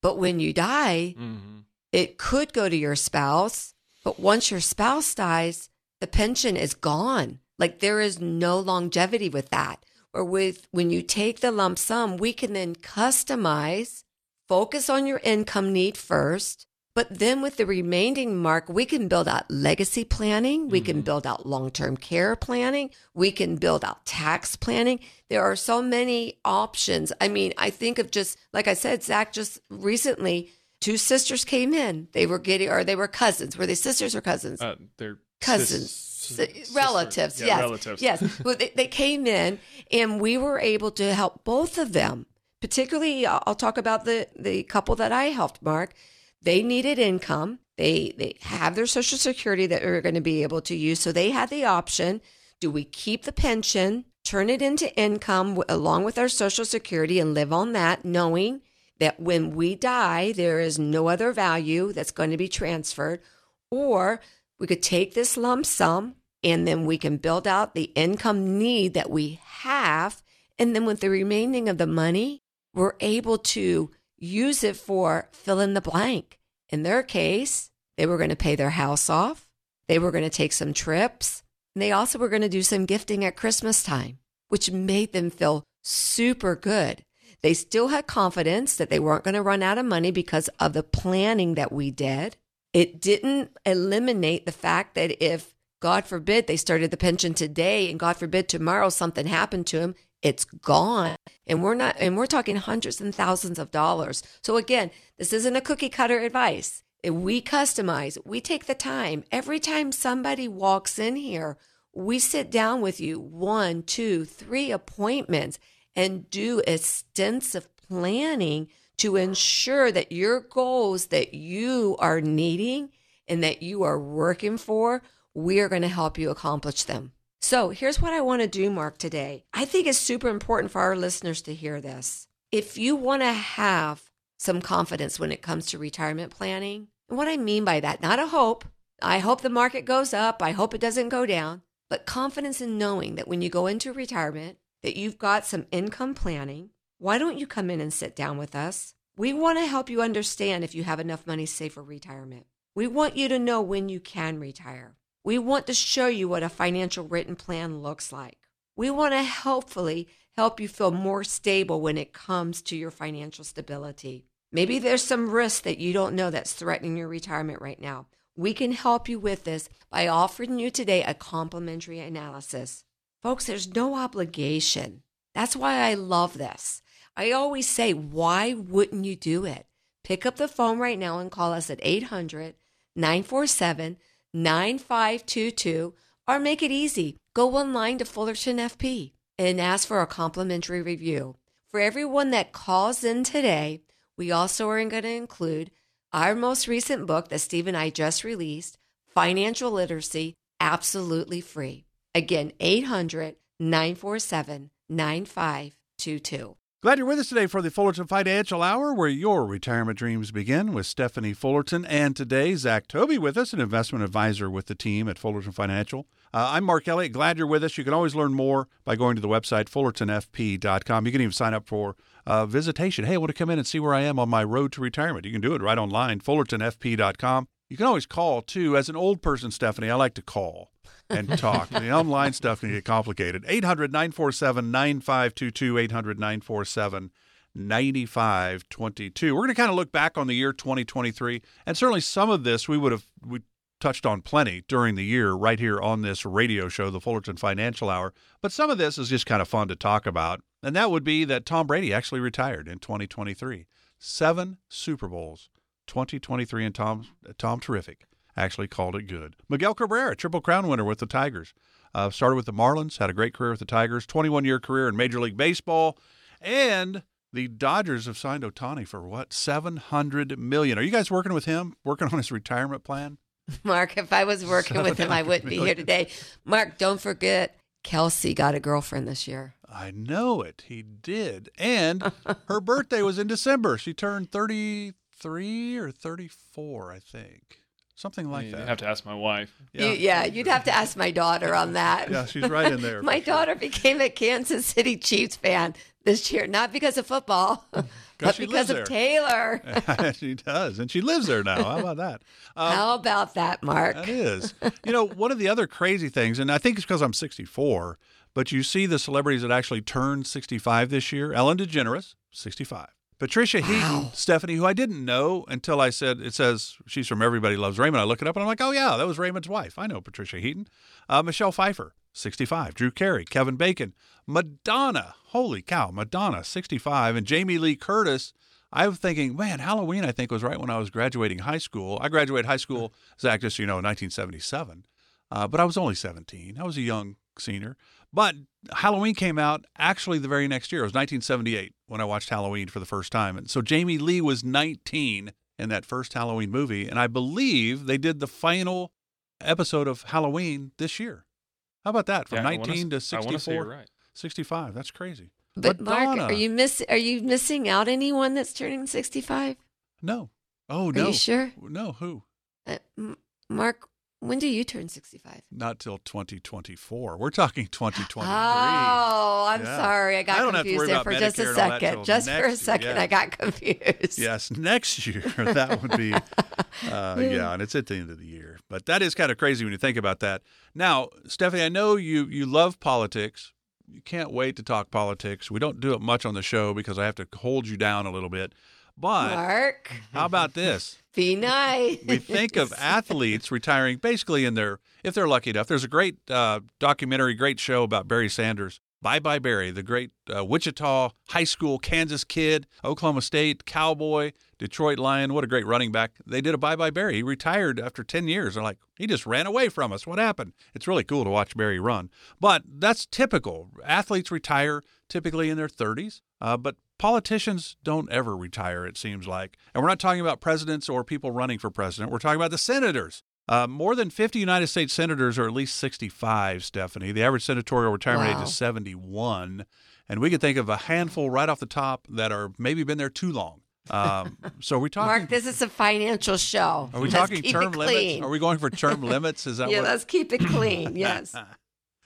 but when you die, mm-hmm. it could go to your spouse. But once your spouse dies, the pension is gone. Like there is no longevity with that. Or with when you take the lump sum, we can then customize. Focus on your income need first, but then with the remaining, Mark, we can build out legacy planning. We mm-hmm. can build out long-term care planning. We can build out tax planning. There are so many options. I mean, I think of just, like I said, Zach, just recently, two sisters came in. They were getting, or they were cousins. Were they sisters or cousins? Uh, they're cousins. Sis- relatives, yeah, yes. Relatives. Yes. Well, they, they came in and we were able to help both of them. Particularly, I'll talk about the, the couple that I helped, Mark. They needed income. They they have their Social Security that they're going to be able to use. So they had the option, do we keep the pension, turn it into income along with our Social Security and live on that, knowing that when we die, there is no other value that's going to be transferred, or we could take this lump sum and then we can build out the income need that we have. And then with the remaining of the money, we're able to use it for fill in the blank. In their case, they were going to pay their house off. They were going to take some trips. And they also were going to do some gifting at Christmas time, which made them feel super good. They still had confidence that they weren't going to run out of money because of the planning that we did. It didn't eliminate the fact that if, God forbid, they started the pension today and God forbid tomorrow something happened to them, it's gone. And we're not, and we're talking hundreds and thousands of dollars. So again, this isn't a cookie cutter advice. We customize, we take the time. Every time somebody walks in here, we sit down with you, one, two, three appointments, and do extensive planning to ensure that your goals that you are needing and that you are working for, we are going to help you accomplish them. So here's what I want to do, Mark, today. I think it's super important for our listeners to hear this. If you want to have some confidence when it comes to retirement planning, and what I mean by that, not a hope. I hope the market goes up. I hope it doesn't go down. But confidence in knowing that when you go into retirement, that you've got some income planning. Why don't you come in and sit down with us? We want to help you understand if you have enough money saved for retirement. We want you to know when you can retire. We want to show you what a financial written plan looks like. We want to helpfully help you feel more stable when it comes to your financial stability. Maybe there's some risk that you don't know that's threatening your retirement right now. We can help you with this by offering you today a complimentary analysis. Folks, there's no obligation. That's why I love this. I always say, why wouldn't you do it? Pick up the phone right now and call us at eight hundred, nine four seven, nine five two two or make it easy. Go online to Fullerton F P and ask for a complimentary review. For everyone that calls in today, we also are going to include our most recent book that Steve and I just released, Financial Literacy, absolutely free. Again, eight hundred, nine four seven, nine five two two. Glad you're with us today for the Fullerton Financial Hour, where your retirement dreams begin, with Stephanie Fullerton. And today, Zach Tobey with us, an investment advisor with the team at Fullerton Financial. Uh, I'm Mark Elliott. Glad you're with us. You can always learn more by going to the website, Fullerton F P dot com. You can even sign up for a visitation. Hey, I want to come in and see where I am on my road to retirement. You can do it right online, Fullerton F P dot com. You can always call, too. As an old person, Stephanie, I like to call and talk. The online stuff can get complicated. eight hundred, nine four seven, nine five two two, eight hundred, nine four seven, nine five two two. We're going to kind of look back on the year twenty twenty-three, and certainly some of this we would have we touched on plenty during the year right here on this radio show, the Fullerton Financial Hour, but some of this is just kind of fun to talk about, and that would be that Tom Brady actually retired in twenty twenty-three. Seven Super Bowls, twenty twenty-three, and Tom, Tom Terrific actually called it good. Miguel Cabrera, Triple Crown winner with the Tigers. Uh, started with the Marlins, had a great career with the Tigers, twenty-one-year career in Major League Baseball. And the Dodgers have signed Ohtani for, what, seven hundred million dollars. Are you guys working with him, working on his retirement plan? Mark, if I was working with him, I wouldn't million. be here today. Mark, don't forget, Kelsey got a girlfriend this year. I know it. He did. And her birthday was in December. She turned thirty-three or thirty-four, I think. Something like you'd that. You'd have to ask my wife. Yeah, you, yeah you'd have to ask my daughter on that. Yeah, she's right in there. My daughter sure. became a Kansas City Chiefs fan this year, not because of football, but because of there. Taylor. She does, and she lives there now. How about that? Um, How about that, Mark? That is. You know, one of the other crazy things, and I think it's because I'm sixty-four, but you see the celebrities that actually turned sixty-five this year. Ellen DeGeneres, sixty-five. Patricia Heaton, wow. Stephanie, who I didn't know until I said, it says she's from Everybody Loves Raymond. I look it up and I'm like, oh yeah, that was Raymond's wife. I know Patricia Heaton. Uh, Michelle Pfeiffer, sixty-five. Drew Carey, Kevin Bacon, Madonna, holy cow, Madonna, sixty-five. And Jamie Lee Curtis, I was thinking, man, Halloween I think was right when I was graduating high school. I graduated high school, Zach, just so you know, in nineteen seventy-seven. Uh, but I was only seventeen. I was a young senior. But Halloween came out actually the very next year. It was nineteen seventy-eight when I watched Halloween for the first time. And so Jamie Lee was nineteen in that first Halloween movie. And I believe they did the final episode of Halloween this year. How about that? From yeah, nineteen wanna, to sixty-four, I wanna say you're right. sixty-five. That's crazy. But, but Mark, Donna, are you miss are you missing out anyone that's turning sixty-five? No. Oh, no. Are you sure? No, who? Uh, M- Mark, when do you turn sixty-five? Not till twenty twenty-four. We're talking twenty twenty-three. Oh, I'm yeah. sorry. I got I don't confused have to worry there about for Medicare just a second. Just for a second, year, yeah. I got confused. Yes, next year. That would be, uh, yeah, and it's at the end of the year. But that is kind of crazy when you think about that. Now, Stephanie, I know you you love politics. You can't wait to talk politics. We don't do it much on the show because I have to hold you down a little bit. But Mark, how about this? Be nice. We think of athletes retiring basically in their, if they're lucky enough. There's a great uh, documentary, great show about Barry Sanders. Bye Bye Barry, the great uh, Wichita high school Kansas kid, Oklahoma State Cowboy, Detroit Lion. What a great running back. They did a Bye Bye Barry. He retired after ten years. They're like, he just ran away from us. What happened? It's really cool to watch Barry run. But that's typical. Athletes retire typically in their thirties. Uh, but politicians don't ever retire, it seems like. And we're not talking about presidents or people running for president. We're talking about the senators. Uh, more than fifty United States senators are at least sixty-five, Stephanie. The average senatorial retirement wow. age is seventy-one. And we could think of a handful right off the top that are maybe been there too long. Um, so we talking. Mark, this is a financial show. Are we let's talking term limits? Are we going for term limits? Is that yeah, what? Let's keep it clean. Yes.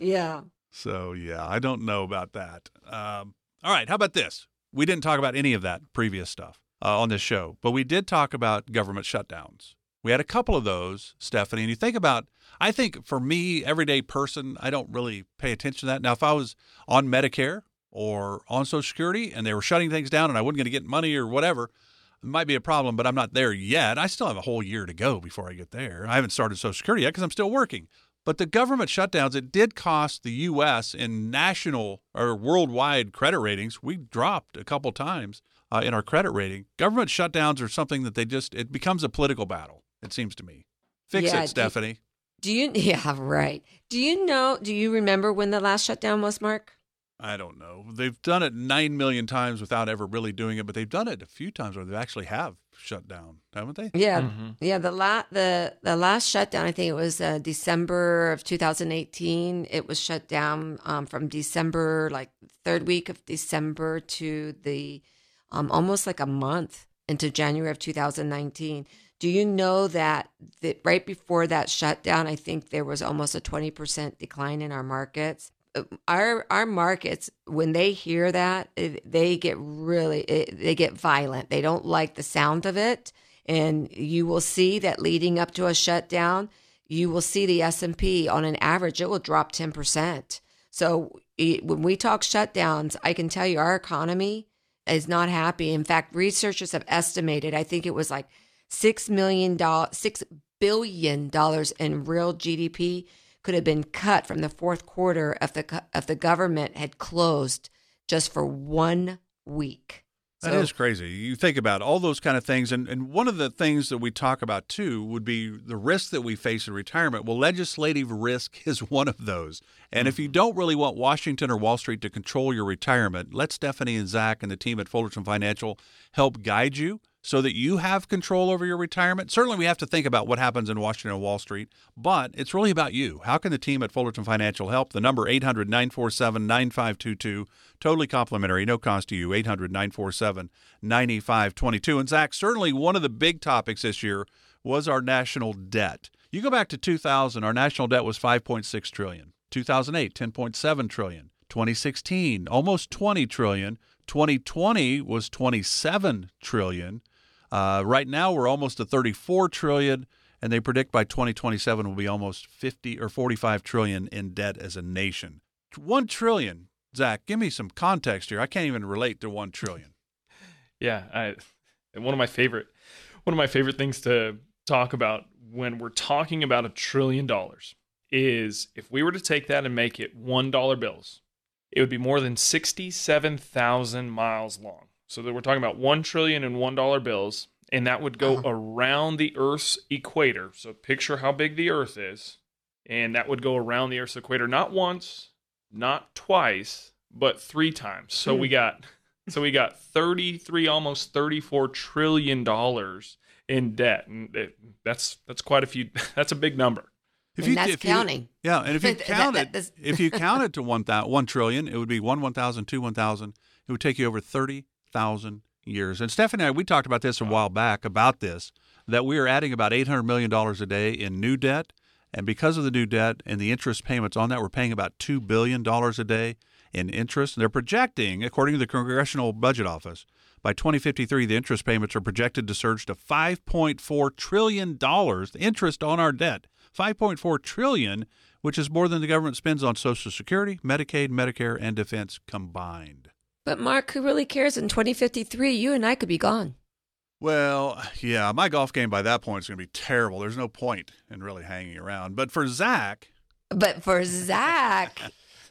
Yeah. So, yeah, I don't know about that. Um, all right. How about this? We didn't talk about any of that previous stuff uh, on this show, but we did talk about government shutdowns. We had a couple of those, Stephanie, and you think about, I think for me, everyday person, I don't really pay attention to that. Now, if I was on Medicare or on Social Security and they were shutting things down and I wasn't going to get money or whatever, it might be a problem, but I'm not there yet. I still have a whole year to go before I get there. I haven't started Social Security yet because I'm still working. But the government shutdowns, it did cost the U S in national or worldwide credit ratings. We dropped a couple times uh, in our credit rating. Government shutdowns are something that they just, it becomes a political battle, it seems to me. Fix yeah, it, Stephanie. Do, do you, yeah, right. Do you know, do you remember when the last shutdown was, Mark? I don't know. They've done it nine million times without ever really doing it, but they've done it a few times where they actually have shut down, haven't they? Yeah. Mm-hmm. Yeah. The, la- the, the last shutdown, I think it was uh, December of two thousand eighteen. It was shut down um, from December, like third week of December to the um, almost like a month into January of two thousand nineteen. Do you know that, that right before that shutdown, I think there was almost a twenty percent decline in our markets? Our our markets, when they hear that, they get really, they get violent. They don't like the sound of it. And you will see that leading up to a shutdown, you will see the S and P on an average, it will drop ten percent. So it, when we talk shutdowns, I can tell you our economy is not happy. In fact, researchers have estimated, I think it was like six billion dollars in real G D P could have been cut from the fourth quarter if the if the government had closed just for one week. So, that is crazy. You think about all those kind of things. And, and one of the things that we talk about, too, would be the risk that we face in retirement. Well, legislative risk is one of those. And if you don't really want Washington or Wall Street to control your retirement, let Stephanie and Zach and the team at Fullerton Financial help guide you so that you have control over your retirement. Certainly, we have to think about what happens in Washington and Wall Street, but it's really about you. How can the team at Fullerton Financial help? The number, eight hundred, nine four seven, nine five two two. Totally complimentary, no cost to you, eight hundred, nine four seven, nine five two two. And Zach, certainly one of the big topics this year was our national debt. You go back to two thousand, our national debt was five point six trillion dollars. two thousand eight, ten point seven trillion dollars. twenty sixteen, almost twenty trillion dollars. twenty twenty was twenty-seven trillion dollars. Uh, right now, we're almost at thirty-four trillion dollars, and they predict by twenty twenty-seven we'll be almost fifty or forty-five trillion dollars in debt as a nation. one trillion dollars, Zach, give me some context here. I can't even relate to one trillion dollars. Yeah, I, one of my favorite, one of my favorite things to talk about when we're talking about a trillion dollars is if we were to take that and make it one dollar bills, it would be more than sixty-seven thousand miles long. So that we're talking about one trillion dollars and one dollar bills, and that would go uh-huh. around the Earth's equator. So picture how big the Earth is, and that would go around the Earth's equator not once, not twice, but three times. So we got so we got thirty-three, almost thirty-four trillion dollars in debt, and that's that's quite a few. That's a big number. If and you, that's if counting. You, yeah, and if you count that, that, it, if you count it to one thousand, one trillion, it would be one one thousand, two one thousand. It would take you over thirty thousand years. And Stephanie and I, we talked about this a while back about this, that we are adding about eight hundred million dollars a day in new debt, and because of the new debt and the interest payments on that, we're paying about two billion dollars a day in interest. And they're projecting, according to the Congressional Budget Office, by twenty fifty-three, the interest payments are projected to surge to five point four trillion dollars, the interest on our debt, five point four trillion dollars, which is more than the government spends on Social Security, Medicaid, Medicare, and defense combined. But Mark, who really cares? In twenty fifty-three, you and I could be gone. Well, yeah, my golf game by that point is going to be terrible. There's no point in really hanging around. But for Zach. But for Zach,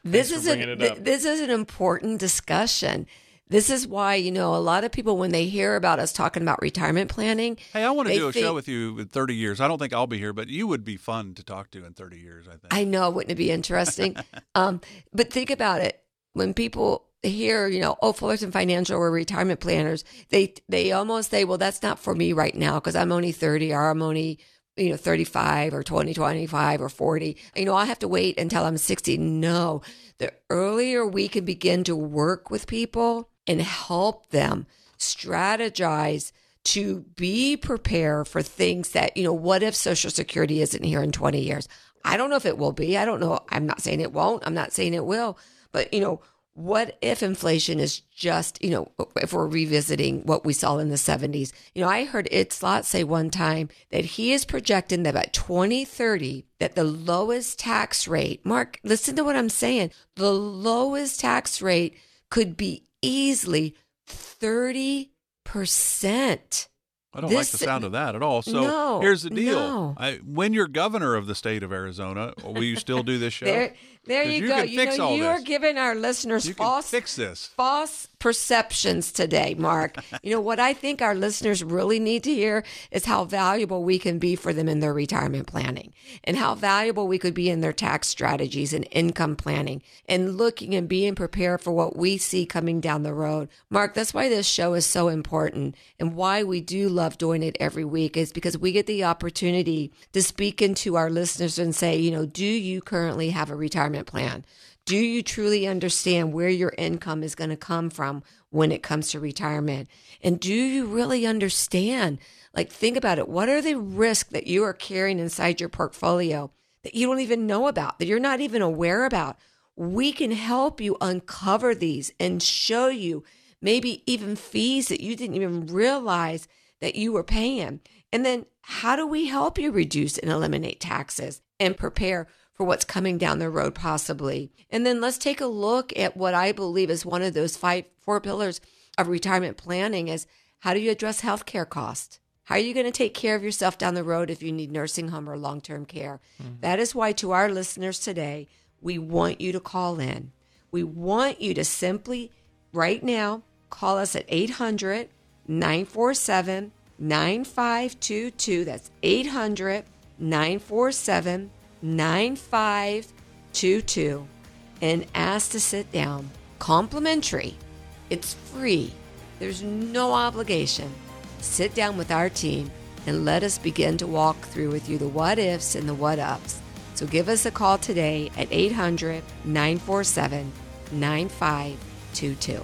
this is a, th- this is an important discussion. This is why, you know, a lot of people, when they hear about us talking about retirement planning. Hey, I want to do a think, show with you in thirty years. I don't think I'll be here, but you would be fun to talk to in thirty years, I think. I know. Wouldn't it be interesting? um, but think about it. When people hear, you know, oh, Fullerton Financial or retirement planners, they they almost say, well, that's not for me right now because I'm only thirty or I'm only, you know, thirty-five or twenty, twenty-five or forty. You know, I have to wait until I'm sixty. No. The earlier we can begin to work with people and help them strategize to be prepared for things that, you know, what if Social Security isn't here in twenty years? I don't know if it will be. I don't know. I'm not saying it won't. I'm not saying it will. But, you know, what if inflation is just, you know, if we're revisiting what we saw in the seventies? You know, I heard Ed Slott say one time that he is projecting that by twenty thirty, that the lowest tax rate, Mark, listen to what I'm saying, the lowest tax rate could be easily thirty percent. I don't this, like the sound of that at all. So no, here's the deal. No. I, when you're governor of the state of Arizona, will you still do this show? there there you, you go. You know, you this. are giving our listeners false, fix this. false perceptions today, Mark. You know, what I think our listeners really need to hear is how valuable we can be for them in their retirement planning and how valuable we could be in their tax strategies and income planning and looking and being prepared for what we see coming down the road. Mark, that's why this show is so important and why we do love doing it every week is because we get the opportunity to speak into our listeners and say, you know, do you currently have a retirement plan? Do you truly understand where your income is going to come from when it comes to retirement? And do you really understand? Like, think about it. What are the risks that you are carrying inside your portfolio that you don't even know about, that you're not even aware about? We can help you uncover these and show you maybe even fees that you didn't even realize that you were paying. And then how do we help you reduce and eliminate taxes and prepare for what's coming down the road possibly? And then let's take a look at what I believe is one of those five, four pillars of retirement planning is how do you address healthcare costs? How are you going to take care of yourself down the road if you need nursing home or long-term care? Mm-hmm. That is why to our listeners today, we want you to call in. We want you to simply right now call us at eight hundred, nine four seven, nine five two two. That's eight hundred, nine four seven, nine five two two. And ask to sit down. Complimentary. It's free. There's no obligation. Sit down with our team and let us begin to walk through with you the what ifs and the what ups. So give us a call today at eight hundred, nine four seven, nine five two two.